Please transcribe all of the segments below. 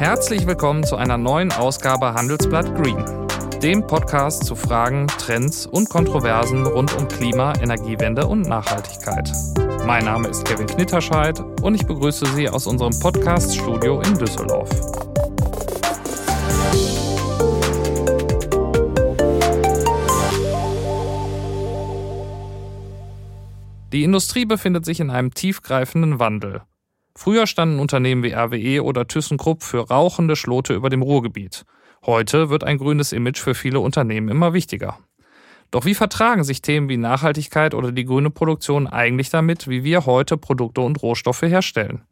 Herzlich willkommen zu einer neuen Ausgabe Handelsblatt Green, dem Podcast zu Fragen, Trends und Kontroversen rund um Klima, Energiewende und Nachhaltigkeit. Mein Name ist Kevin Knitterscheid und ich begrüße Sie aus unserem Podcast-Studio in Düsseldorf. Die Industrie befindet sich in einem tiefgreifenden Wandel. Früher standen Unternehmen wie RWE oder ThyssenKrupp für rauchende Schlote über dem Ruhrgebiet. Heute wird ein grünes Image für viele Unternehmen immer wichtiger. Doch wie vertragen sich Themen wie Nachhaltigkeit oder die grüne Produktion eigentlich damit, wie wir heute Produkte und Rohstoffe herstellen?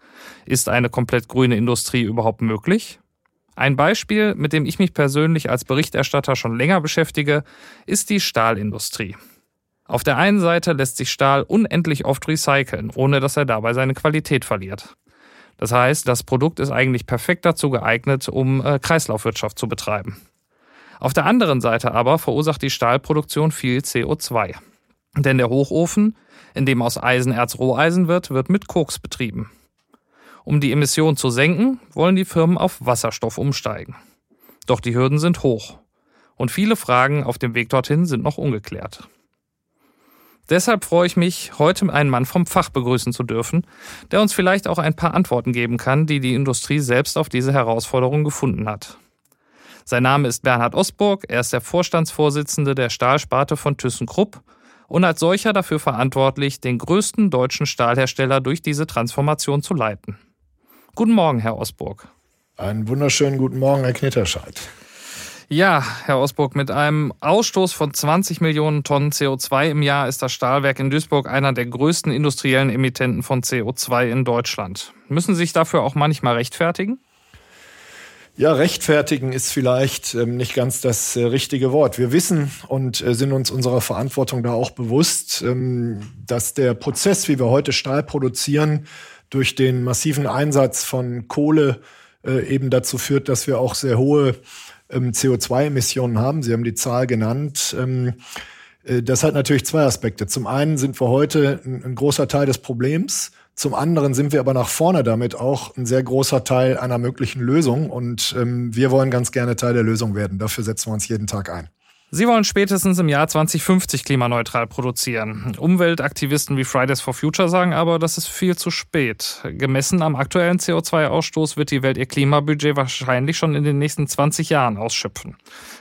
Ist eine komplett grüne Industrie überhaupt möglich? Ein Beispiel, mit dem ich mich persönlich als Berichterstatter schon länger beschäftige, ist die Stahlindustrie. Auf der einen Seite lässt sich Stahl unendlich oft recyceln, ohne dass er dabei seine Qualität verliert. Das heißt, das Produkt ist eigentlich perfekt dazu geeignet, um Kreislaufwirtschaft zu betreiben. Auf der anderen Seite aber verursacht die Stahlproduktion viel CO2. Denn der Hochofen, in dem aus Eisenerz Roheisen wird, wird mit Koks betrieben. Um die Emissionen zu senken, wollen die Firmen auf Wasserstoff umsteigen. Doch die Hürden sind hoch. Und viele Fragen auf dem Weg dorthin sind noch ungeklärt. Deshalb freue ich mich, heute einen Mann vom Fach begrüßen zu dürfen, der uns vielleicht auch ein paar Antworten geben kann, die die Industrie selbst auf diese Herausforderung gefunden hat. Sein Name ist Bernhard Osburg, er ist der Vorstandsvorsitzende der Stahlsparte von ThyssenKrupp und als solcher dafür verantwortlich, den größten deutschen Stahlhersteller durch diese Transformation zu leiten. Guten Morgen, Herr Osburg. Einen wunderschönen guten Morgen, Herr Knitterscheid. Ja, Herr Osburg, mit einem Ausstoß von 20 Millionen Tonnen CO2 im Jahr ist das Stahlwerk in Duisburg einer der größten industriellen Emittenten von CO2 in Deutschland. Müssen Sie sich dafür auch manchmal rechtfertigen? Ja, rechtfertigen ist vielleicht nicht ganz das richtige Wort. Wir wissen und sind uns unserer Verantwortung da auch bewusst, dass der Prozess, wie wir heute Stahl produzieren, durch den massiven Einsatz von Kohle eben dazu führt, dass wir auch sehr hohe CO2-Emissionen haben. Sie haben die Zahl genannt. Das hat natürlich zwei Aspekte. Zum einen sind wir heute ein großer Teil des Problems. Zum anderen sind wir aber nach vorne damit auch ein sehr großer Teil einer möglichen Lösung. Und wir wollen ganz gerne Teil der Lösung werden. Dafür setzen wir uns jeden Tag ein. Sie wollen spätestens im Jahr 2050 klimaneutral produzieren. Umweltaktivisten wie Fridays for Future sagen aber, das ist viel zu spät. Gemessen am aktuellen CO2-Ausstoß wird die Welt ihr Klimabudget wahrscheinlich schon in den nächsten 20 Jahren ausschöpfen.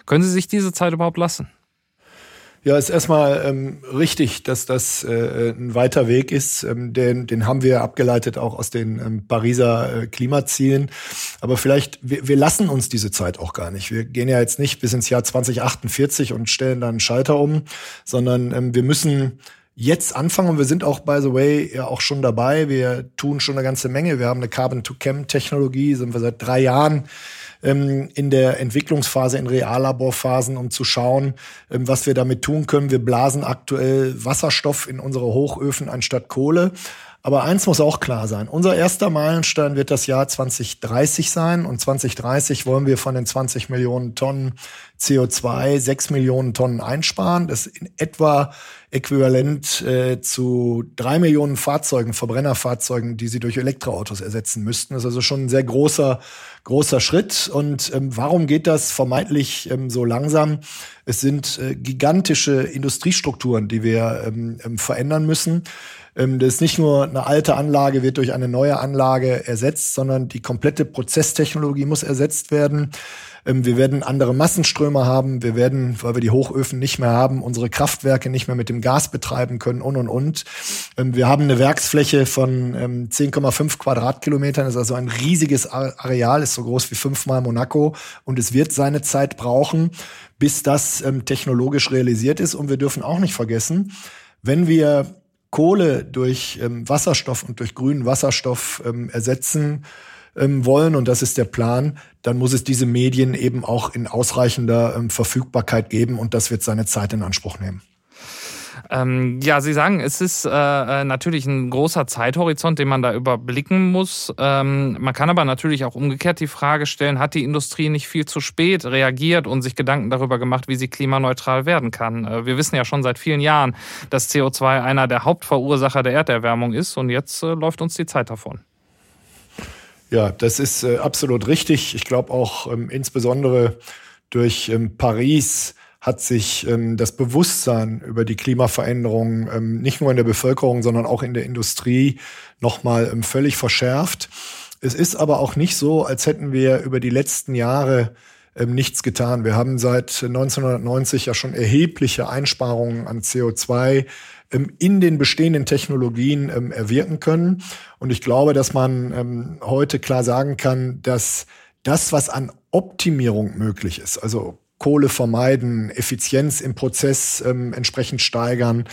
Können Sie sich diese Zeit überhaupt lassen? Ja, ist erstmal richtig, dass das ein weiter Weg ist. Den haben wir abgeleitet auch aus den Pariser Klimazielen. Aber vielleicht, wir lassen uns diese Zeit auch gar nicht. Wir gehen ja jetzt nicht bis ins Jahr 2048 und stellen dann einen Schalter um, sondern wir müssen jetzt anfangen. Und wir sind auch, by the way, ja auch schon dabei. Wir tun schon eine ganze Menge. Wir haben eine Carbon-to-Chem-Technologie, sind wir seit 3 Jahren in der Entwicklungsphase, in Reallaborphasen, um zu schauen, was wir damit tun können. Wir blasen aktuell Wasserstoff in unsere Hochöfen anstatt Kohle. Aber eins muss auch klar sein. Unser erster Meilenstein wird das Jahr 2030 sein. Und 2030 wollen wir von den 20 Millionen Tonnen CO2 6 Millionen Tonnen einsparen. Das ist in etwa äquivalent zu 3 Millionen Fahrzeugen, Verbrennerfahrzeugen, die sie durch Elektroautos ersetzen müssten. Das ist also schon ein sehr großer Schritt. Und warum geht das vermeintlich so langsam? Es sind gigantische Industriestrukturen, die wir verändern müssen. Das ist nicht nur eine alte Anlage, wird durch eine neue Anlage ersetzt, sondern die komplette Prozesstechnologie muss ersetzt werden. Wir werden andere Massenströme haben. Wir werden, weil wir die Hochöfen nicht mehr haben, unsere Kraftwerke nicht mehr mit dem Gas betreiben können und. Wir haben eine Werksfläche von 10,5 Quadratkilometern. Das ist also ein riesiges Areal, ist so groß wie 5-mal Monaco. Und es wird seine Zeit brauchen, bis das technologisch realisiert ist. Und wir dürfen auch nicht vergessen, wenn wir Kohle durch Wasserstoff und durch grünen Wasserstoff ersetzen wollen, und das ist der Plan, dann muss es diese Medien eben auch in ausreichender Verfügbarkeit geben und das wird seine Zeit in Anspruch nehmen. Ja, Sie sagen, es ist natürlich ein großer Zeithorizont, den man da überblicken muss. Man kann aber natürlich auch umgekehrt die Frage stellen, hat die Industrie nicht viel zu spät reagiert und sich Gedanken darüber gemacht, wie sie klimaneutral werden kann? Wir wissen ja schon seit vielen Jahren, dass CO2 einer der Hauptverursacher der Erderwärmung ist und jetzt läuft uns die Zeit davon. Ja, das ist absolut richtig. Ich glaube auch insbesondere durch Paris hat sich das Bewusstsein über die Klimaveränderung nicht nur in der Bevölkerung, sondern auch in der Industrie nochmal völlig verschärft. Es ist aber auch nicht so, als hätten wir über die letzten Jahre nichts getan. Wir haben seit 1990 ja schon erhebliche Einsparungen an CO2 in den bestehenden Technologien erwirken können. Und ich glaube, dass man heute klar sagen kann, dass das, was an Optimierung möglich ist, also Kohle vermeiden, Effizienz im Prozess entsprechend steigern,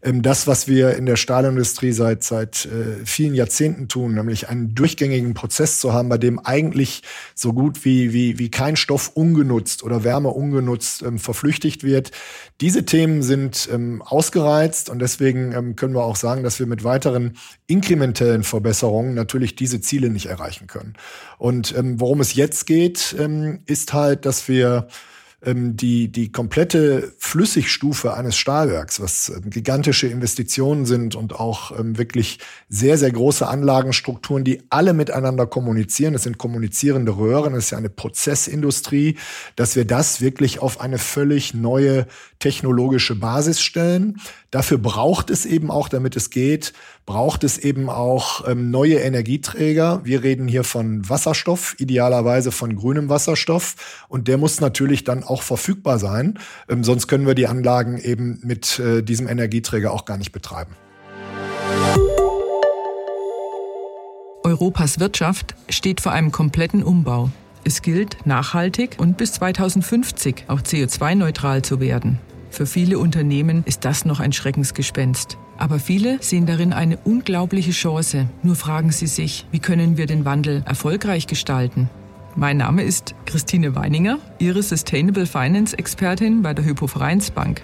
das, was wir in der Stahlindustrie seit vielen Jahrzehnten tun, nämlich einen durchgängigen Prozess zu haben, bei dem eigentlich so gut wie kein Stoff ungenutzt oder Wärme ungenutzt verflüchtigt wird. Diese Themen sind ausgereizt und deswegen können wir auch sagen, dass wir mit weiteren inkrementellen Verbesserungen natürlich diese Ziele nicht erreichen können. Und worum es jetzt geht, ist halt, dass wir die komplette Flüssigstufe eines Stahlwerks, was gigantische Investitionen sind und auch wirklich sehr, sehr große Anlagenstrukturen, die alle miteinander kommunizieren. Es sind kommunizierende Röhren, es ist ja eine Prozessindustrie, dass wir das wirklich auf eine völlig neue technologische Basis stellen. Dafür braucht es eben auch, damit es geht, braucht es eben auch neue Energieträger. Wir reden hier von Wasserstoff, idealerweise von grünem Wasserstoff. Und der muss natürlich dann auch verfügbar sein. Sonst können wir die Anlagen eben mit diesem Energieträger auch gar nicht betreiben. Europas Wirtschaft steht vor einem kompletten Umbau. Es gilt, nachhaltig und bis 2050 auch CO2-neutral zu werden. Für viele Unternehmen ist das noch ein Schreckensgespenst. Aber viele sehen darin eine unglaubliche Chance. Nur fragen sie sich, wie können wir den Wandel erfolgreich gestalten? Mein Name ist Christine Weininger, Ihre Sustainable Finance Expertin bei der Hypo Vereinsbank.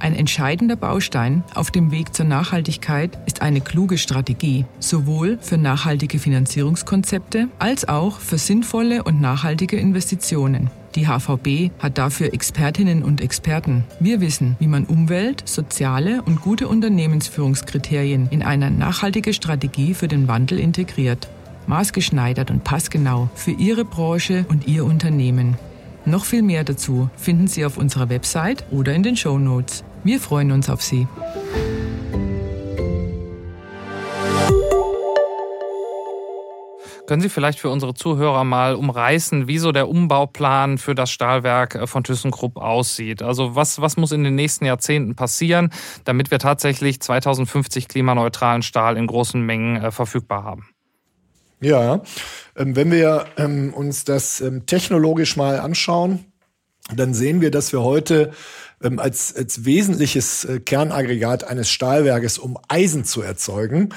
Ein entscheidender Baustein auf dem Weg zur Nachhaltigkeit ist eine kluge Strategie, sowohl für nachhaltige Finanzierungskonzepte als auch für sinnvolle und nachhaltige Investitionen. Die HVB hat dafür Expertinnen und Experten. Wir wissen, wie man Umwelt, soziale und gute Unternehmensführungskriterien in eine nachhaltige Strategie für den Wandel integriert. Maßgeschneidert und passgenau für Ihre Branche und Ihr Unternehmen. Noch viel mehr dazu finden Sie auf unserer Website oder in den Shownotes. Wir freuen uns auf Sie. Können Sie vielleicht für unsere Zuhörer mal umreißen, wie so der Umbauplan für das Stahlwerk von ThyssenKrupp aussieht? Also was muss in den nächsten Jahrzehnten passieren, damit wir tatsächlich 2050 klimaneutralen Stahl in großen Mengen verfügbar haben? Ja, wenn wir uns das technologisch mal anschauen, dann sehen wir, dass wir heute als wesentliches Kernaggregat eines Stahlwerkes, um Eisen zu erzeugen,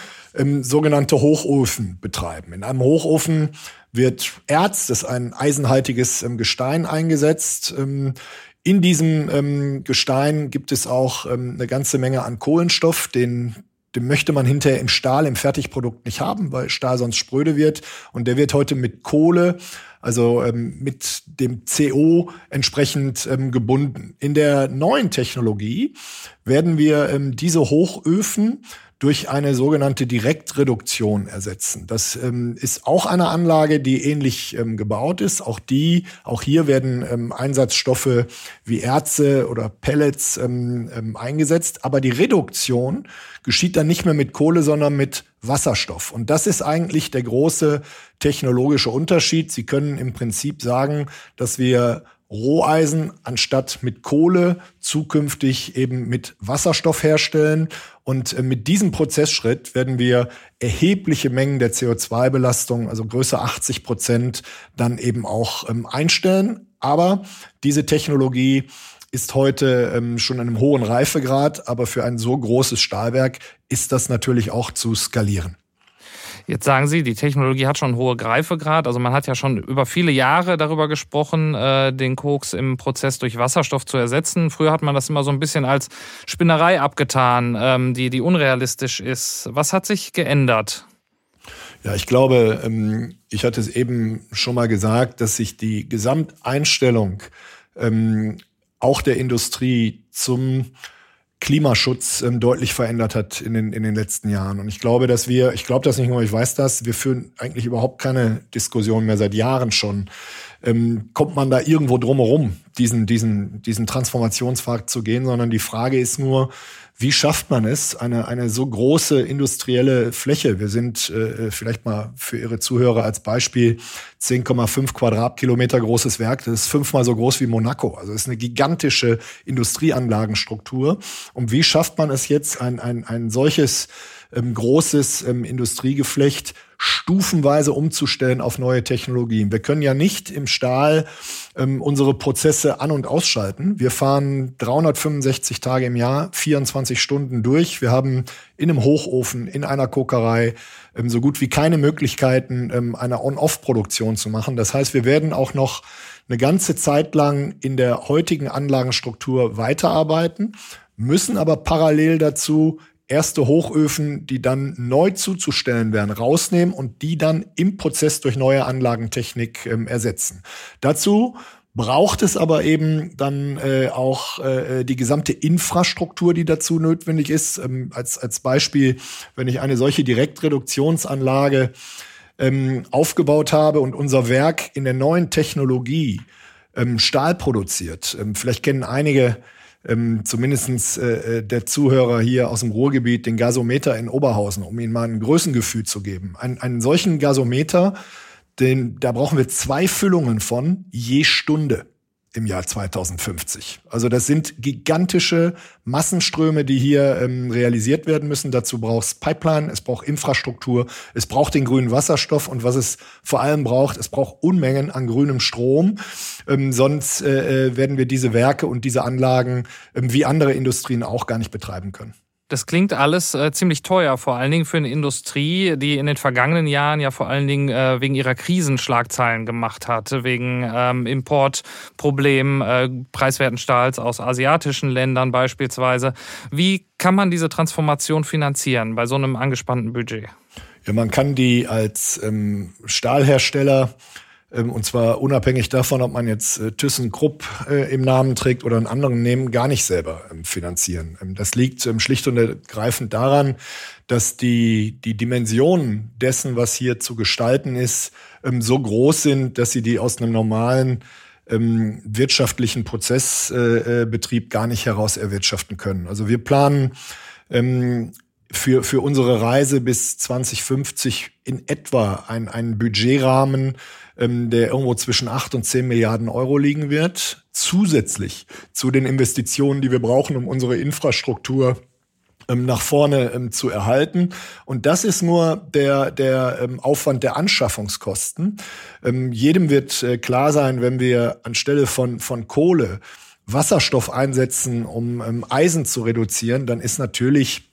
sogenannte Hochofen betreiben. In einem Hochofen wird Erz, das ist ein eisenhaltiges Gestein, eingesetzt. In diesem Gestein gibt es auch eine ganze Menge an Kohlenstoff, den möchte man hinterher im Stahl, im Fertigprodukt nicht haben, weil Stahl sonst spröde wird. Und der wird heute mit Kohle, also mit dem CO entsprechend gebunden. In der neuen Technologie werden wir diese Hochöfen durch eine sogenannte Direktreduktion ersetzen. Das ist auch eine Anlage, die ähnlich gebaut ist. Auch hier werden Einsatzstoffe wie Erze oder Pellets eingesetzt. Aber die Reduktion geschieht dann nicht mehr mit Kohle, sondern mit Wasserstoff. Und das ist eigentlich der große technologische Unterschied. Sie können im Prinzip sagen, dass wir Roheisen anstatt mit Kohle zukünftig eben mit Wasserstoff herstellen. Und mit diesem Prozessschritt werden wir erhebliche Mengen der CO2-Belastung, also größer 80%, dann eben auch einstellen. Aber diese Technologie ist heute schon in einem hohen Reifegrad, aber für ein so großes Stahlwerk ist das natürlich auch zu skalieren. Jetzt sagen Sie, die Technologie hat schon hohe Reifegrad. Also man hat ja schon über viele Jahre darüber gesprochen, den Koks im Prozess durch Wasserstoff zu ersetzen. Früher hat man das immer so ein bisschen als Spinnerei abgetan, die unrealistisch ist. Was hat sich geändert? Ja, ich glaube, ich hatte es eben schon mal gesagt, dass sich die Gesamteinstellung auch der Industrie zum Klimaschutz deutlich verändert hat in den letzten Jahren. Und ich glaube, dass wir führen eigentlich überhaupt keine Diskussion mehr seit Jahren schon. Kommt man da irgendwo drumherum, diesen Transformationspfad zu gehen, sondern die Frage ist nur, wie schafft man es, eine so große industrielle Fläche? Wir sind vielleicht mal für Ihre Zuhörer als Beispiel 10,5 Quadratkilometer großes Werk. Das ist 5-mal so groß wie Monaco. Also es ist eine gigantische Industrieanlagenstruktur. Und wie schafft man es jetzt, ein solches großes Industriegeflecht stufenweise umzustellen auf neue Technologien? Wir können ja nicht im Stahl unsere Prozesse an- und ausschalten. Wir fahren 365 Tage im Jahr, 24 Stunden durch. Wir haben in einem Hochofen, in einer Kokerei so gut wie keine Möglichkeiten, eine On-Off-Produktion zu machen. Das heißt, wir werden auch noch eine ganze Zeit lang in der heutigen Anlagenstruktur weiterarbeiten, müssen aber parallel dazu erste Hochöfen, die dann neu zuzustellen wären, rausnehmen und die dann im Prozess durch neue Anlagentechnik ersetzen. Dazu braucht es aber eben dann auch die gesamte Infrastruktur, die dazu notwendig ist. Als Beispiel, wenn ich eine solche Direktreduktionsanlage aufgebaut habe und unser Werk in der neuen Technologie Stahl produziert. Vielleicht kennen einige zumindest der Zuhörer hier aus dem Ruhrgebiet den Gasometer in Oberhausen, um Ihnen mal ein Größengefühl zu geben. Einen solchen Gasometer, da brauchen wir 2 Füllungen von je Stunde im Jahr 2050. Also das sind gigantische Massenströme, die hier realisiert werden müssen. Dazu braucht es Pipeline, es braucht Infrastruktur, es braucht den grünen Wasserstoff und was es vor allem braucht, es braucht Unmengen an grünem Strom. Sonst werden wir diese Werke und diese Anlagen wie andere Industrien auch gar nicht betreiben können. Das klingt alles ziemlich teuer, vor allen Dingen für eine Industrie, die in den vergangenen Jahren ja vor allen Dingen wegen ihrer Krisenschlagzeilen gemacht hat, wegen Importproblemen, preiswerten Stahls aus asiatischen Ländern beispielsweise. Wie kann man diese Transformation finanzieren bei so einem angespannten Budget? Ja, man kann die als Stahlhersteller, und zwar unabhängig davon, ob man jetzt ThyssenKrupp im Namen trägt oder einen anderen nehmen, gar nicht selber finanzieren. Das liegt schlicht und ergreifend daran, dass die Dimensionen dessen, was hier zu gestalten ist, so groß sind, dass sie die aus einem normalen wirtschaftlichen Prozessbetrieb gar nicht heraus erwirtschaften können. Also wir planen für unsere Reise bis 2050 in etwa einen Budgetrahmen, der irgendwo zwischen 8 und 10 Milliarden Euro liegen wird, zusätzlich zu den Investitionen, die wir brauchen, um unsere Infrastruktur nach vorne zu erhalten. Und das ist nur der Aufwand der Anschaffungskosten. Jedem wird klar sein, wenn wir anstelle von Kohle Wasserstoff einsetzen, um Eisen zu reduzieren, dann ist natürlich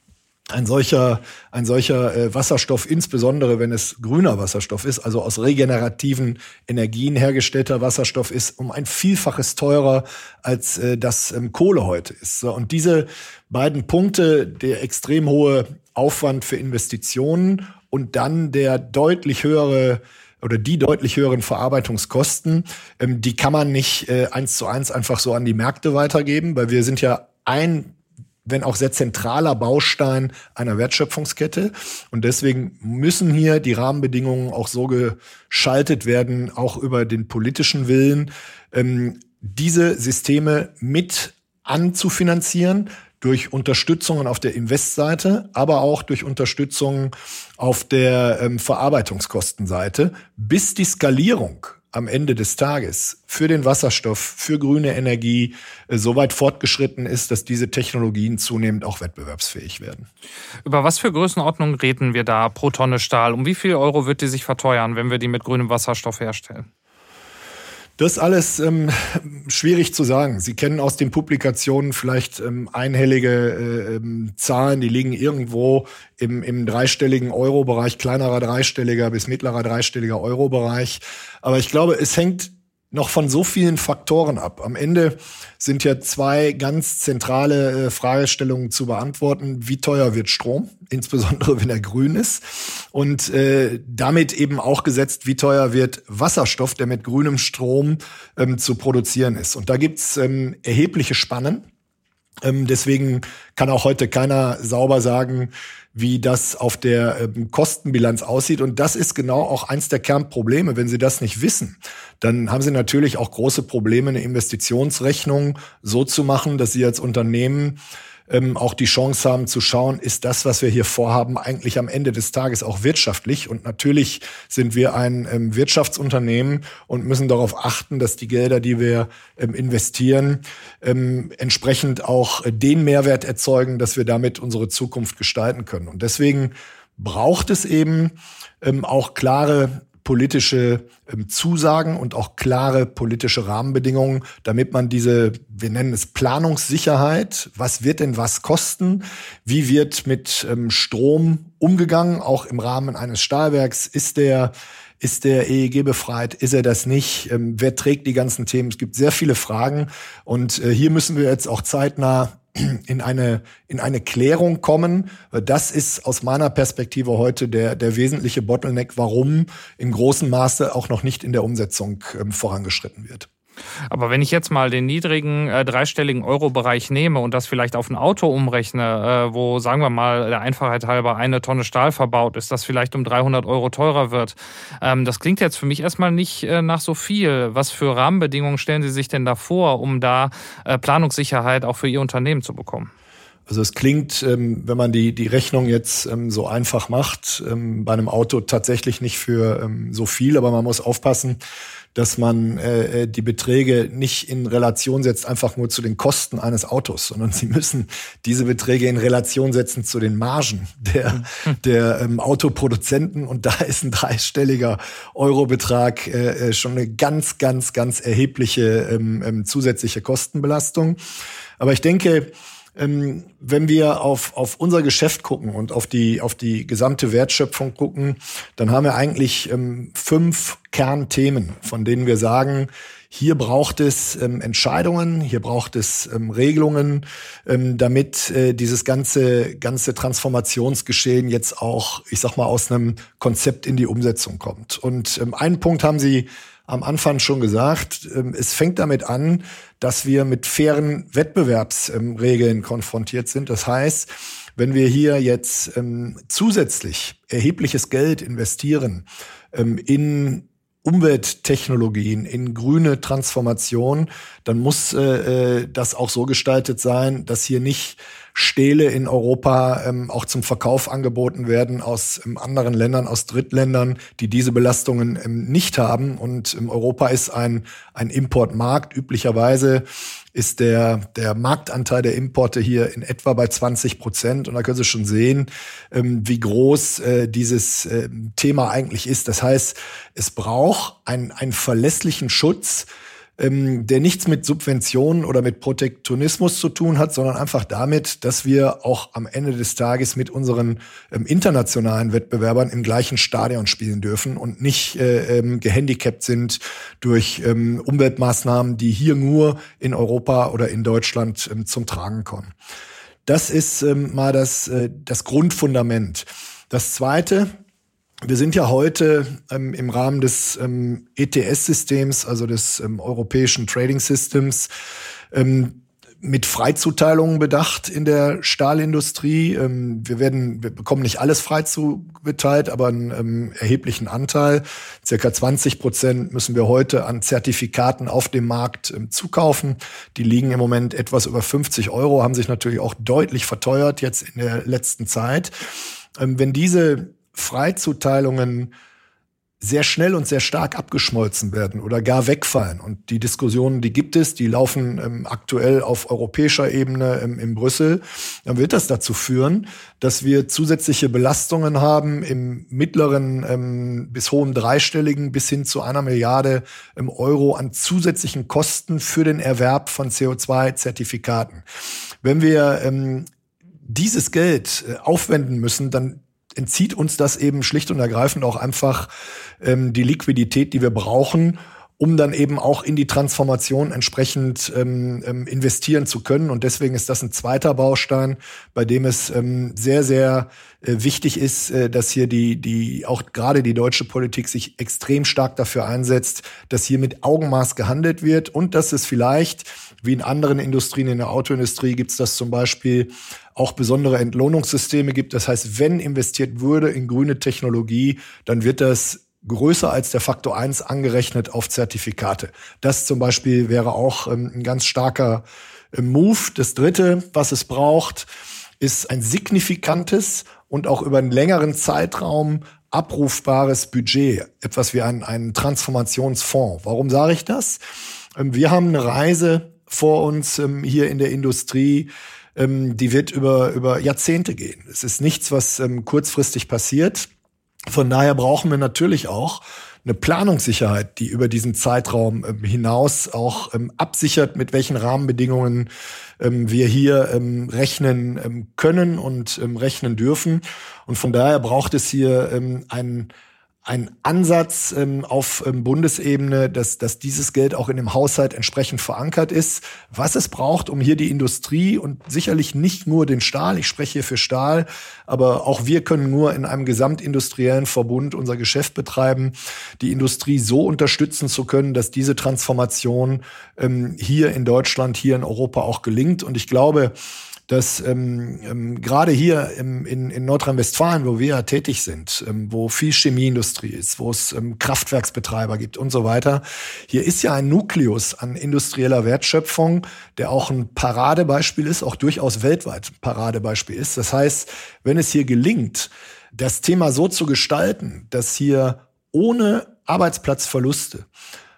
ein solcher Wasserstoff, insbesondere wenn es grüner Wasserstoff ist, also aus regenerativen Energien hergestellter Wasserstoff ist, um ein Vielfaches teurer als das Kohle heute ist. So, und diese beiden Punkte, der extrem hohe Aufwand für Investitionen und dann der deutlich höhere oder die deutlich höheren Verarbeitungskosten, die kann man nicht 1:1 einfach so an die Märkte weitergeben, weil wir sind ja wenn auch sehr zentraler Baustein einer Wertschöpfungskette. Und deswegen müssen hier die Rahmenbedingungen auch so geschaltet werden, auch über den politischen Willen, diese Systeme mit anzufinanzieren durch Unterstützungen auf der Investseite, aber auch durch Unterstützungen auf der Verarbeitungskostenseite, bis die Skalierung am Ende des Tages für den Wasserstoff, für grüne Energie so weit fortgeschritten ist, dass diese Technologien zunehmend auch wettbewerbsfähig werden. Über was für Größenordnungen reden wir da pro Tonne Stahl? Um wie viel Euro wird die sich verteuern, wenn wir die mit grünem Wasserstoff herstellen? Das alles schwierig zu sagen. Sie kennen aus den Publikationen vielleicht einhellige Zahlen, die liegen irgendwo im dreistelligen Euro-Bereich, kleinerer dreistelliger bis mittlerer dreistelliger Euro-Bereich. Aber ich glaube, es hängt noch von so vielen Faktoren ab. Am Ende sind ja 2 ganz zentrale Fragestellungen zu beantworten. Wie teuer wird Strom, insbesondere wenn er grün ist? Und damit eben auch gesetzt, wie teuer wird Wasserstoff, der mit grünem Strom zu produzieren ist? Und da gibt's erhebliche Spannen. Deswegen kann auch heute keiner sauber sagen, wie das auf der Kostenbilanz aussieht. Und das ist genau auch eins der Kernprobleme. Wenn Sie das nicht wissen, dann haben Sie natürlich auch große Probleme, eine Investitionsrechnung so zu machen, dass Sie als Unternehmen auch die Chance haben zu schauen, ist das, was wir hier vorhaben, eigentlich am Ende des Tages auch wirtschaftlich? Und natürlich sind wir ein Wirtschaftsunternehmen und müssen darauf achten, dass die Gelder, die wir investieren, entsprechend auch den Mehrwert erzeugen, dass wir damit unsere Zukunft gestalten können. Und deswegen braucht es eben auch klare politische Zusagen und auch klare politische Rahmenbedingungen, damit man diese, wir nennen es Planungssicherheit, was wird denn was kosten, wie wird mit Strom umgegangen, auch im Rahmen eines Stahlwerks, ist der EEG befreit, ist er das nicht, wer trägt die ganzen Themen, es gibt sehr viele Fragen und hier müssen wir jetzt auch zeitnah in eine Klärung kommen. Das ist aus meiner Perspektive heute der wesentliche Bottleneck, warum im großen Maße auch noch nicht in der Umsetzung vorangeschritten wird. Aber wenn ich jetzt mal den niedrigen dreistelligen Euro-Bereich nehme und das vielleicht auf ein Auto umrechne, wo, sagen wir mal, der Einfachheit halber eine Tonne Stahl verbaut ist, das vielleicht um 300 Euro teurer wird. Das klingt jetzt für mich erstmal nicht nach so viel. Was für Rahmenbedingungen stellen Sie sich denn da vor, um da Planungssicherheit auch für Ihr Unternehmen zu bekommen? Also es klingt, wenn man die Rechnung jetzt so einfach macht, bei einem Auto tatsächlich nicht für so viel, aber man muss aufpassen, dass man die Beträge nicht in Relation setzt, einfach nur zu den Kosten eines Autos, sondern sie müssen diese Beträge in Relation setzen zu den Margen der Autoproduzenten. Und da ist ein dreistelliger Eurobetrag schon eine ganz, ganz, ganz erhebliche zusätzliche Kostenbelastung. Aber ich denke, wenn wir auf unser Geschäft gucken und auf die gesamte Wertschöpfung gucken, dann haben wir eigentlich 5 Kernthemen, von denen wir sagen, hier braucht es Entscheidungen, hier braucht es Regelungen, damit dieses ganze Transformationsgeschehen jetzt auch, ich sag mal, aus einem Konzept in die Umsetzung kommt. Und einen Punkt haben Sie am Anfang schon gesagt, es fängt damit an, dass wir mit fairen Wettbewerbsregeln konfrontiert sind. Das heißt, wenn wir hier jetzt zusätzlich erhebliches Geld investieren in Umwelttechnologien, in grüne Transformation, dann muss das auch so gestaltet sein, dass hier nicht Stähle in Europa auch zum Verkauf angeboten werden aus anderen Ländern, aus Drittländern, die diese Belastungen nicht haben. Und Europa ist ein Importmarkt. Üblicherweise ist der Marktanteil der Importe hier in etwa bei 20%. Und da können Sie schon sehen, wie groß dieses Thema eigentlich ist. Das heißt, es braucht einen verlässlichen Schutz, der nichts mit Subventionen oder mit Protektionismus zu tun hat, sondern einfach damit, dass wir auch am Ende des Tages mit unseren internationalen Wettbewerbern im gleichen Stadion spielen dürfen und nicht gehandicapt sind durch Umweltmaßnahmen, die hier nur in Europa oder in Deutschland zum Tragen kommen. Das ist mal das Grundfundament. Das Zweite: Wir sind ja heute im Rahmen des ETS-Systems, also des europäischen Trading Systems, mit Freizuteilungen bedacht in der Stahlindustrie. Wir bekommen nicht alles frei zugeteilt, aber einen erheblichen Anteil. Circa 20% müssen wir heute an Zertifikaten auf dem Markt zukaufen. Die liegen im Moment etwas über 50 Euro, haben sich natürlich auch deutlich verteuert jetzt in der letzten Zeit. Wenn diese Freizuteilungen sehr schnell und sehr stark abgeschmolzen werden oder gar wegfallen. Und die Diskussionen, die gibt es, die laufen aktuell auf europäischer Ebene in Brüssel. Dann wird das dazu führen, dass wir zusätzliche Belastungen haben im mittleren bis hohen dreistelligen bis hin zu 1 Milliarde Euro an zusätzlichen Kosten für den Erwerb von CO2-Zertifikaten. Wenn wir dieses Geld aufwenden müssen, dann entzieht uns das eben schlicht und ergreifend auch einfach die Liquidität, die wir brauchen, um dann eben auch in die Transformation entsprechend investieren zu können. Und deswegen ist das ein zweiter Baustein, bei dem es sehr, sehr wichtig ist, dass hier auch gerade die deutsche Politik sich extrem stark dafür einsetzt, dass hier mit Augenmaß gehandelt wird und dass es vielleicht, wie in anderen Industrien, in der Autoindustrie gibt's das zum Beispiel, auch besondere Entlohnungssysteme gibt. Das heißt, wenn investiert würde in grüne Technologie, dann wird das größer als der Faktor 1 angerechnet auf Zertifikate. Das zum Beispiel wäre auch ein ganz starker Move. Das Dritte, was es braucht, ist ein signifikantes und auch über einen längeren Zeitraum abrufbares Budget. Etwas wie einen Transformationsfonds. Warum sage ich das? Wir haben eine Reise vor uns hier in der Industrie, die wird über Jahrzehnte gehen. Es ist nichts, was kurzfristig passiert. Von daher brauchen wir natürlich auch eine Planungssicherheit, die über diesen Zeitraum hinaus auch absichert, mit welchen Rahmenbedingungen wir hier rechnen können und rechnen dürfen. Und von daher braucht es hier einen Ansatz auf Bundesebene, dass dieses Geld auch in dem Haushalt entsprechend verankert ist. Was es braucht, um hier die Industrie und sicherlich nicht nur den Stahl, ich spreche hier für Stahl, aber auch wir können nur in einem gesamtindustriellen Verbund unser Geschäft betreiben, die Industrie so unterstützen zu können, dass diese Transformation hier in Deutschland, hier in Europa auch gelingt. Und ich glaube, dass gerade hier in Nordrhein-Westfalen, wo wir ja tätig sind, wo viel Chemieindustrie ist, wo es Kraftwerksbetreiber gibt und so weiter, hier ist ja ein Nukleus an industrieller Wertschöpfung, der auch ein Paradebeispiel ist, auch durchaus weltweit ein Paradebeispiel ist. Das heißt, wenn es hier gelingt, das Thema so zu gestalten, dass hier ohne Arbeitsplatzverluste,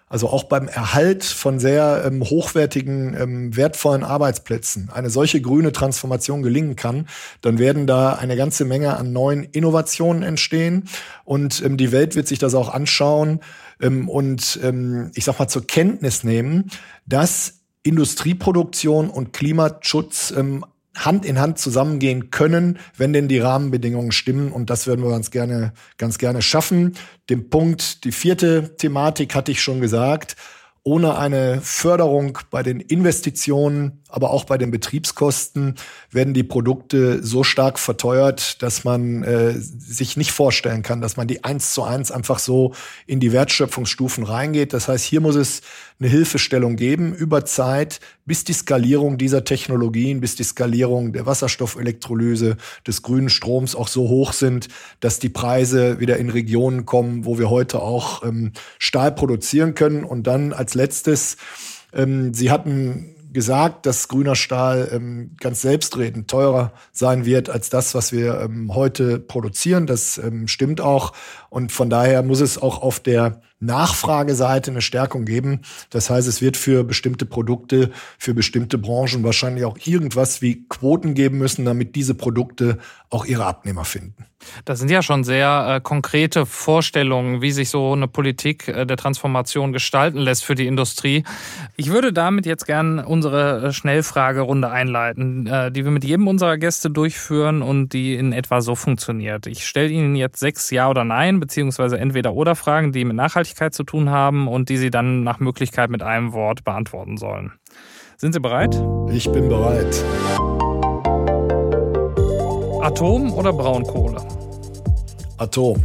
also auch beim Erhalt von sehr hochwertigen, wertvollen Arbeitsplätzen, eine solche grüne Transformation gelingen kann, dann werden da eine ganze Menge an neuen Innovationen entstehen. Und die Welt wird sich das auch anschauen und, ich sag mal, zur Kenntnis nehmen, dass Industrieproduktion und Klimaschutz Hand in Hand zusammengehen können, wenn denn die Rahmenbedingungen stimmen. Und das werden wir ganz gerne schaffen. Den Punkt, die vierte Thematik hatte ich schon gesagt. Ohne eine Förderung bei den Investitionen, aber auch bei den Betriebskosten werden die Produkte so stark verteuert, dass man sich nicht vorstellen kann, dass man die 1:1 einfach so in die Wertschöpfungsstufen reingeht. Das heißt, hier muss es eine Hilfestellung geben über Zeit, bis die Skalierung dieser Technologien, bis die Skalierung der Wasserstoffelektrolyse, des grünen Stroms auch so hoch sind, dass die Preise wieder in Regionen kommen, wo wir heute auch Stahl produzieren können. Und dann als Letztes, Sie hatten gesagt, dass grüner Stahl ganz selbstredend teurer sein wird als das, was wir heute produzieren. Das stimmt auch. Und von daher muss es auch auf der Nachfrageseite eine Stärkung geben. Das heißt, es wird für bestimmte Produkte, für bestimmte Branchen wahrscheinlich auch irgendwas wie Quoten geben müssen, damit diese Produkte auch ihre Abnehmer finden. Das sind ja schon sehr konkrete Vorstellungen, wie sich so eine Politik der Transformation gestalten lässt für die Industrie. Ich würde damit jetzt gern unsere Schnellfragerunde einleiten, die wir mit jedem unserer Gäste durchführen und die in etwa so funktioniert. Ich stelle Ihnen jetzt 6 Ja- oder Nein- beziehungsweise Entweder-Oder-Fragen, die mit Nachhaltigkeit zu tun haben und die Sie dann nach Möglichkeit mit einem Wort beantworten sollen. Sind Sie bereit? Ich bin bereit. Atom oder Braunkohle? Atom.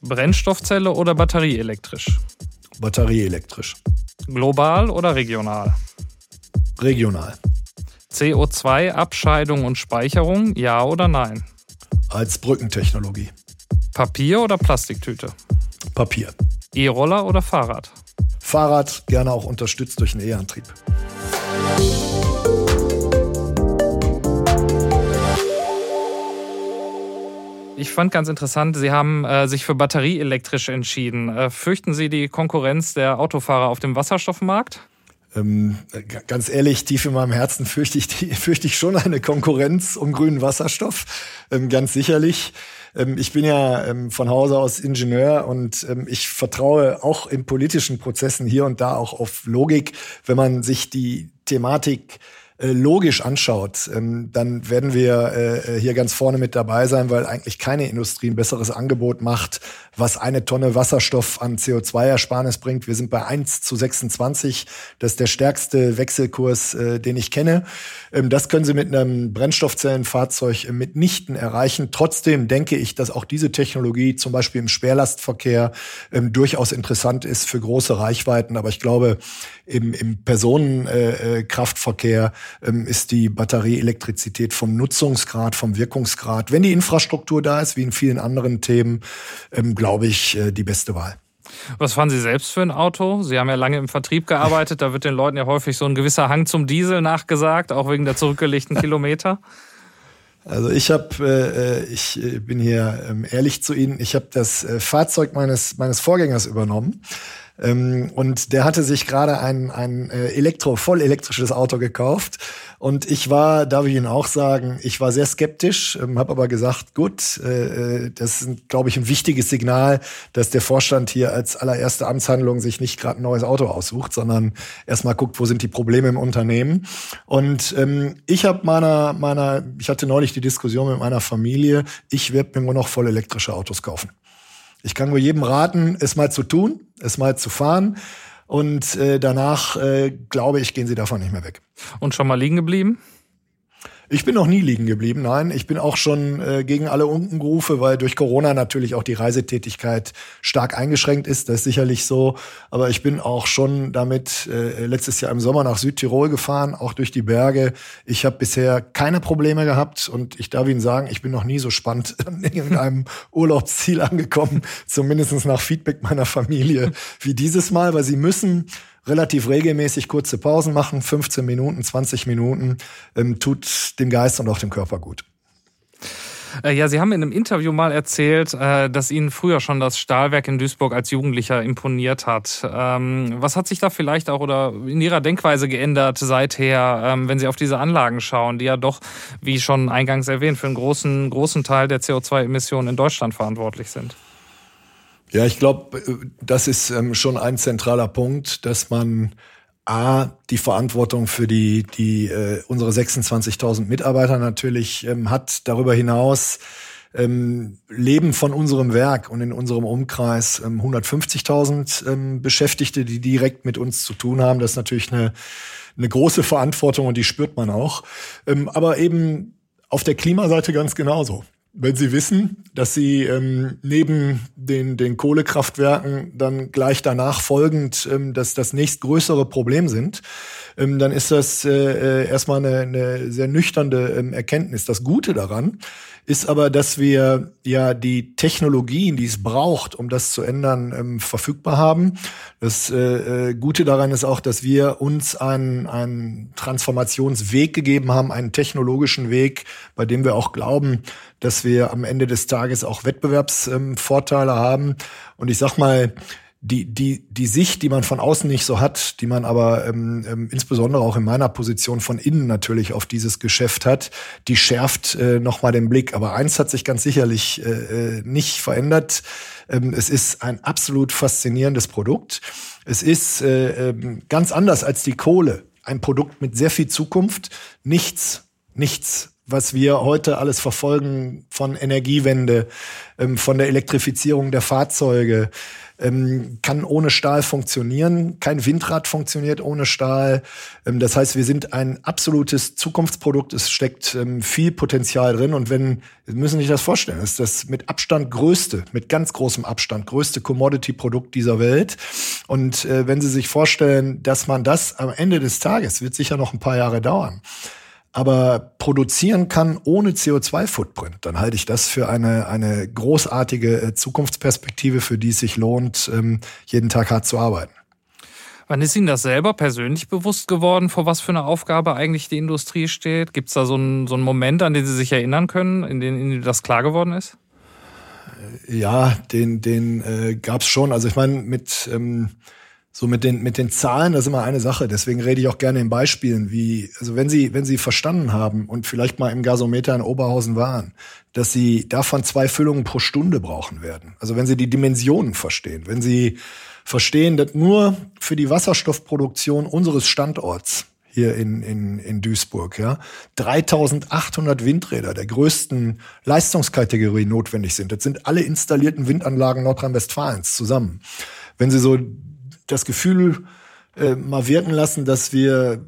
Brennstoffzelle oder batterieelektrisch? Batterieelektrisch. Global oder regional? Regional. CO2-Abscheidung und Speicherung, ja oder nein? Als Brückentechnologie. Papier oder Plastiktüte? Papier. E-Roller oder Fahrrad? Fahrrad, gerne auch unterstützt durch einen E-Antrieb. Ich fand ganz interessant, Sie haben sich für batterieelektrisch entschieden. Fürchten Sie die Konkurrenz der Autofahrer auf dem Wasserstoffmarkt? Ganz ehrlich, tief in meinem Herzen fürchte ich schon eine Konkurrenz um grünen Wasserstoff, ganz sicherlich. Ich bin ja von Hause aus Ingenieur und ich vertraue auch in politischen Prozessen hier und da auch auf Logik, wenn man sich die Thematik logisch anschaut, dann werden wir hier ganz vorne mit dabei sein, weil eigentlich keine Industrie ein besseres Angebot macht, was eine Tonne Wasserstoff an CO2-Ersparnis bringt. Wir sind bei 1:26. Das ist der stärkste Wechselkurs, den ich kenne. Das können Sie mit einem Brennstoffzellenfahrzeug mitnichten erreichen. Trotzdem denke ich, dass auch diese Technologie zum Beispiel im Schwerlastverkehr durchaus interessant ist für große Reichweiten. Aber ich glaube, im Personenkraftverkehr ist die Batterieelektrizität vom Nutzungsgrad, vom Wirkungsgrad, wenn die Infrastruktur da ist, wie in vielen anderen Themen, glaube ich, die beste Wahl. Was fahren Sie selbst für ein Auto? Sie haben ja lange im Vertrieb gearbeitet, da wird den Leuten ja häufig so ein gewisser Hang zum Diesel nachgesagt, auch wegen der zurückgelegten Kilometer. Also ich bin hier ehrlich zu Ihnen, ich habe das Fahrzeug meines Vorgängers übernommen. Und der hatte sich gerade ein voll elektrisches Auto gekauft. Und ich war, darf ich Ihnen auch sagen, ich war sehr skeptisch, habe aber gesagt, gut, das ist, glaube ich, ein wichtiges Signal, dass der Vorstand hier als allererste Amtshandlung sich nicht gerade ein neues Auto aussucht, sondern erstmal guckt, wo sind die Probleme im Unternehmen. Und ich habe ich hatte neulich die Diskussion mit meiner Familie, ich werde mir nur noch voll elektrische Autos kaufen. Ich kann nur jedem raten, es mal zu tun, es mal zu fahren. Und danach, glaube ich, gehen Sie davon nicht mehr weg. Und schon mal liegen geblieben? Ich bin noch nie liegen geblieben, nein. Ich bin auch schon gegen alle Unkenrufe, weil durch Corona natürlich auch die Reisetätigkeit stark eingeschränkt ist. Das ist sicherlich so. Aber ich bin auch schon damit letztes Jahr im Sommer nach Südtirol gefahren, auch durch die Berge. Ich habe bisher keine Probleme gehabt. Und ich darf Ihnen sagen, ich bin noch nie so spannend in einem Urlaubsziel angekommen, zumindest nach Feedback meiner Familie, wie dieses Mal, weil sie müssen relativ regelmäßig kurze Pausen machen, 15 Minuten, 20 Minuten, tut dem Geist und auch dem Körper gut. Ja, Sie haben in einem Interview mal erzählt, dass Ihnen früher schon das Stahlwerk in Duisburg als Jugendlicher imponiert hat. Was hat sich da vielleicht auch oder in Ihrer Denkweise geändert seither, wenn Sie auf diese Anlagen schauen, die ja doch, wie schon eingangs erwähnt, für einen großen Teil der CO2-Emissionen in Deutschland verantwortlich sind? Ja, ich glaube, das ist schon ein zentraler Punkt, dass man die Verantwortung für die unsere 26.000 Mitarbeiter natürlich hat. Darüber hinaus leben von unserem Werk und in unserem Umkreis 150.000 Beschäftigte, die direkt mit uns zu tun haben. Das ist natürlich eine große Verantwortung und die spürt man auch. Aber eben auf der Klimaseite ganz genauso. Wenn Sie wissen, dass Sie neben den Kohlekraftwerken dann gleich danach folgend das nächstgrößere Problem sind, dann ist das erstmal eine sehr nüchterne Erkenntnis. Das Gute daran ist aber, dass wir ja die Technologien, die es braucht, um das zu ändern, verfügbar haben. Das Gute daran ist auch, dass wir uns einen Transformationsweg gegeben haben, einen technologischen Weg, bei dem wir auch glauben, dass wir am Ende des Tages auch Wettbewerbsvorteile haben. Und ich sag mal, die Sicht, die man von außen nicht so hat, die man aber insbesondere auch in meiner Position von innen natürlich auf dieses Geschäft hat, die schärft nochmal den Blick. Aber eins hat sich ganz sicherlich nicht verändert. Es ist ein absolut faszinierendes Produkt. Es ist ganz anders als die Kohle. Ein Produkt mit sehr viel Zukunft. Nichts. Was wir heute alles verfolgen von Energiewende, von der Elektrifizierung der Fahrzeuge, kann ohne Stahl funktionieren. Kein Windrad funktioniert ohne Stahl. Das heißt, wir sind ein absolutes Zukunftsprodukt. Es steckt viel Potenzial drin. Und Sie müssen sich das vorstellen, ist das mit Abstand größte Commodity-Produkt dieser Welt. Und wenn Sie sich vorstellen, dass man das am Ende des Tages, wird sicher noch ein paar Jahre dauern, aber produzieren kann ohne CO2-Footprint, dann halte ich das für eine großartige Zukunftsperspektive, für die es sich lohnt, jeden Tag hart zu arbeiten. Wann ist Ihnen das selber persönlich bewusst geworden, vor was für eine Aufgabe eigentlich die Industrie steht? Gibt es da so einen Moment, an den Sie sich erinnern können, in dem Ihnen das klar geworden ist? Ja, den gab es schon. Also ich meine, mit den Zahlen, das ist immer eine Sache. Deswegen rede ich auch gerne in Beispielen, wenn Sie verstanden haben und vielleicht mal im Gasometer in Oberhausen waren, dass Sie davon 2 Füllungen pro Stunde brauchen werden. Also wenn Sie die Dimensionen verstehen, wenn Sie verstehen, dass nur für die Wasserstoffproduktion unseres Standorts hier in Duisburg. Ja. 3.800 Windräder der größten Leistungskategorie notwendig sind. Das sind alle installierten Windanlagen Nordrhein-Westfalens zusammen. Wenn Sie so das Gefühl mal wirken lassen, dass wir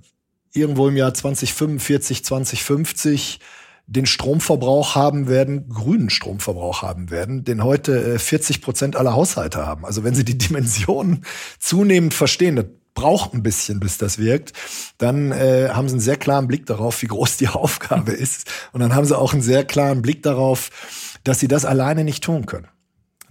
irgendwo im Jahr 2045, 2050 den Stromverbrauch haben werden, grünen Stromverbrauch haben werden, den heute 40% aller Haushalte haben. Also wenn Sie die Dimensionen zunehmend verstehen, das braucht ein bisschen, bis das wirkt, dann haben Sie einen sehr klaren Blick darauf, wie groß die Aufgabe ist. Und dann haben Sie auch einen sehr klaren Blick darauf, dass Sie das alleine nicht tun können.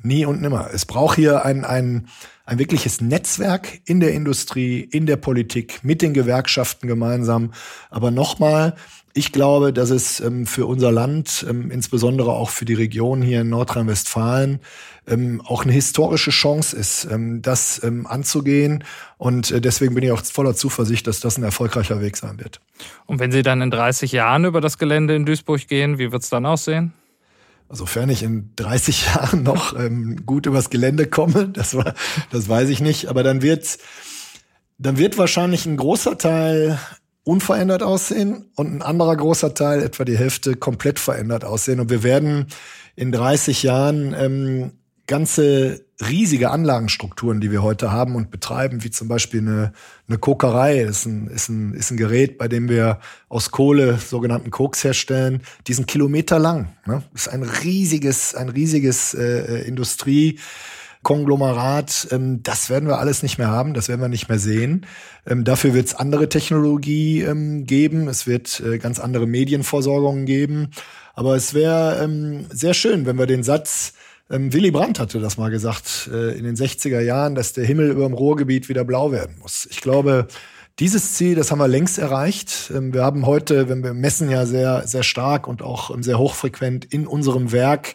Nie und nimmer. Es braucht hier ein wirkliches Netzwerk in der Industrie, in der Politik, mit den Gewerkschaften gemeinsam. Aber nochmal, ich glaube, dass es für unser Land, insbesondere auch für die Region hier in Nordrhein-Westfalen, auch eine historische Chance ist, das anzugehen. Und deswegen bin ich auch voller Zuversicht, dass das ein erfolgreicher Weg sein wird. Und wenn Sie dann in 30 Jahren über das Gelände in Duisburg gehen, wie wird es dann aussehen? Sofern ich in 30 Jahren noch gut übers Gelände komme, das weiß ich nicht. Aber dann wird wahrscheinlich ein großer Teil unverändert aussehen und ein anderer großer Teil, etwa die Hälfte, komplett verändert aussehen. Und wir werden in 30 Jahren ganze riesige Anlagenstrukturen, die wir heute haben und betreiben, wie zum Beispiel eine Kokerei, ist ein Gerät, bei dem wir aus Kohle sogenannten Koks herstellen, die sind kilometerlang. Ne? Ist ein riesiges Industrie. Konglomerat, das werden wir alles nicht mehr haben, das werden wir nicht mehr sehen. Dafür wird es andere Technologie geben, es wird ganz andere Medienversorgungen geben. Aber es wäre sehr schön, wenn wir den Satz, Willy Brandt hatte das mal gesagt, in den 60er Jahren, dass der Himmel über dem Ruhrgebiet wieder blau werden muss. Ich glaube, dieses Ziel, das haben wir längst erreicht. Wir haben heute, wenn wir messen ja sehr, sehr stark und auch sehr hochfrequent in unserem Werk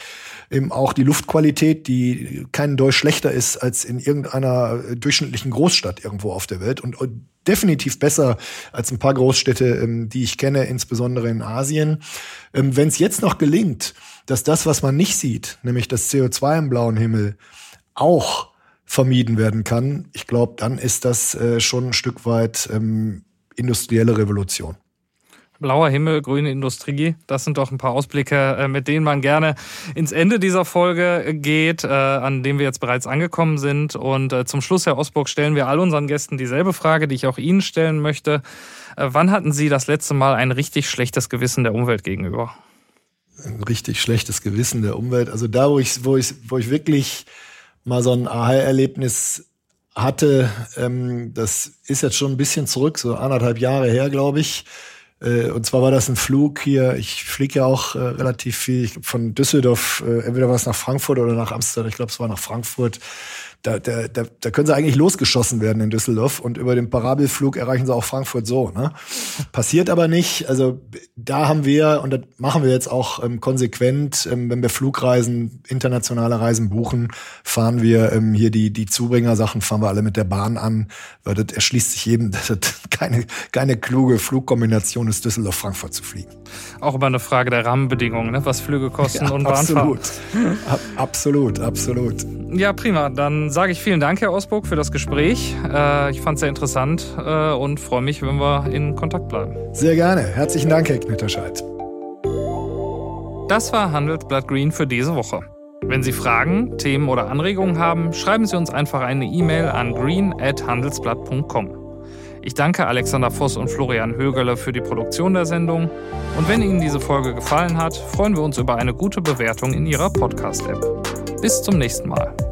eben auch die Luftqualität, die kein Deut schlechter ist als in irgendeiner durchschnittlichen Großstadt irgendwo auf der Welt und definitiv besser als ein paar Großstädte, die ich kenne, insbesondere in Asien. Wenn es jetzt noch gelingt, dass das, was man nicht sieht, nämlich das CO2 im blauen Himmel, auch vermieden werden kann, ich glaube, dann ist das schon ein Stück weit industrielle Revolution. Blauer Himmel, grüne Industrie, das sind doch ein paar Ausblicke, mit denen man gerne ins Ende dieser Folge geht, an dem wir jetzt bereits angekommen sind. Und zum Schluss, Herr Osburg, stellen wir all unseren Gästen dieselbe Frage, die ich auch Ihnen stellen möchte. Wann hatten Sie das letzte Mal ein richtig schlechtes Gewissen der Umwelt gegenüber? Ein richtig schlechtes Gewissen der Umwelt? Also da, wo ich wirklich mal so ein Aha-Erlebnis hatte, das ist jetzt schon ein bisschen zurück, so 1,5 Jahre her, glaube ich. Und zwar war das ein Flug hier, ich fliege ja auch relativ viel, ich glaub, von Düsseldorf, entweder war es nach Frankfurt oder nach Amsterdam, ich glaube, es war nach Frankfurt. Da können sie eigentlich losgeschossen werden in Düsseldorf und über den Parabelflug erreichen sie auch Frankfurt so. Ne? Passiert aber nicht. Also da haben wir, und das machen wir jetzt auch konsequent, wenn wir Flugreisen, internationale Reisen buchen, fahren wir hier die Zubringersachen, fahren wir alle mit der Bahn an, weil das erschließt sich jedem, dass das keine kluge Flugkombination ist, Düsseldorf-Frankfurt zu fliegen. Auch immer eine Frage der Rahmenbedingungen, ne? Was Flüge kosten, ja, und absolut. Bahnfahren. Absolut. Ja, prima. Dann sage ich vielen Dank, Herr Osburg, für das Gespräch. Ich fand es sehr interessant und freue mich, wenn wir in Kontakt bleiben. Sehr gerne. Herzlichen Dank, Herr Knitterscheid. Das war Handelsblatt Green für diese Woche. Wenn Sie Fragen, Themen oder Anregungen haben, schreiben Sie uns einfach eine E-Mail an green@handelsblatt.com. Ich danke Alexander Voss und Florian Högerle für die Produktion der Sendung. Und wenn Ihnen diese Folge gefallen hat, freuen wir uns über eine gute Bewertung in Ihrer Podcast-App. Bis zum nächsten Mal.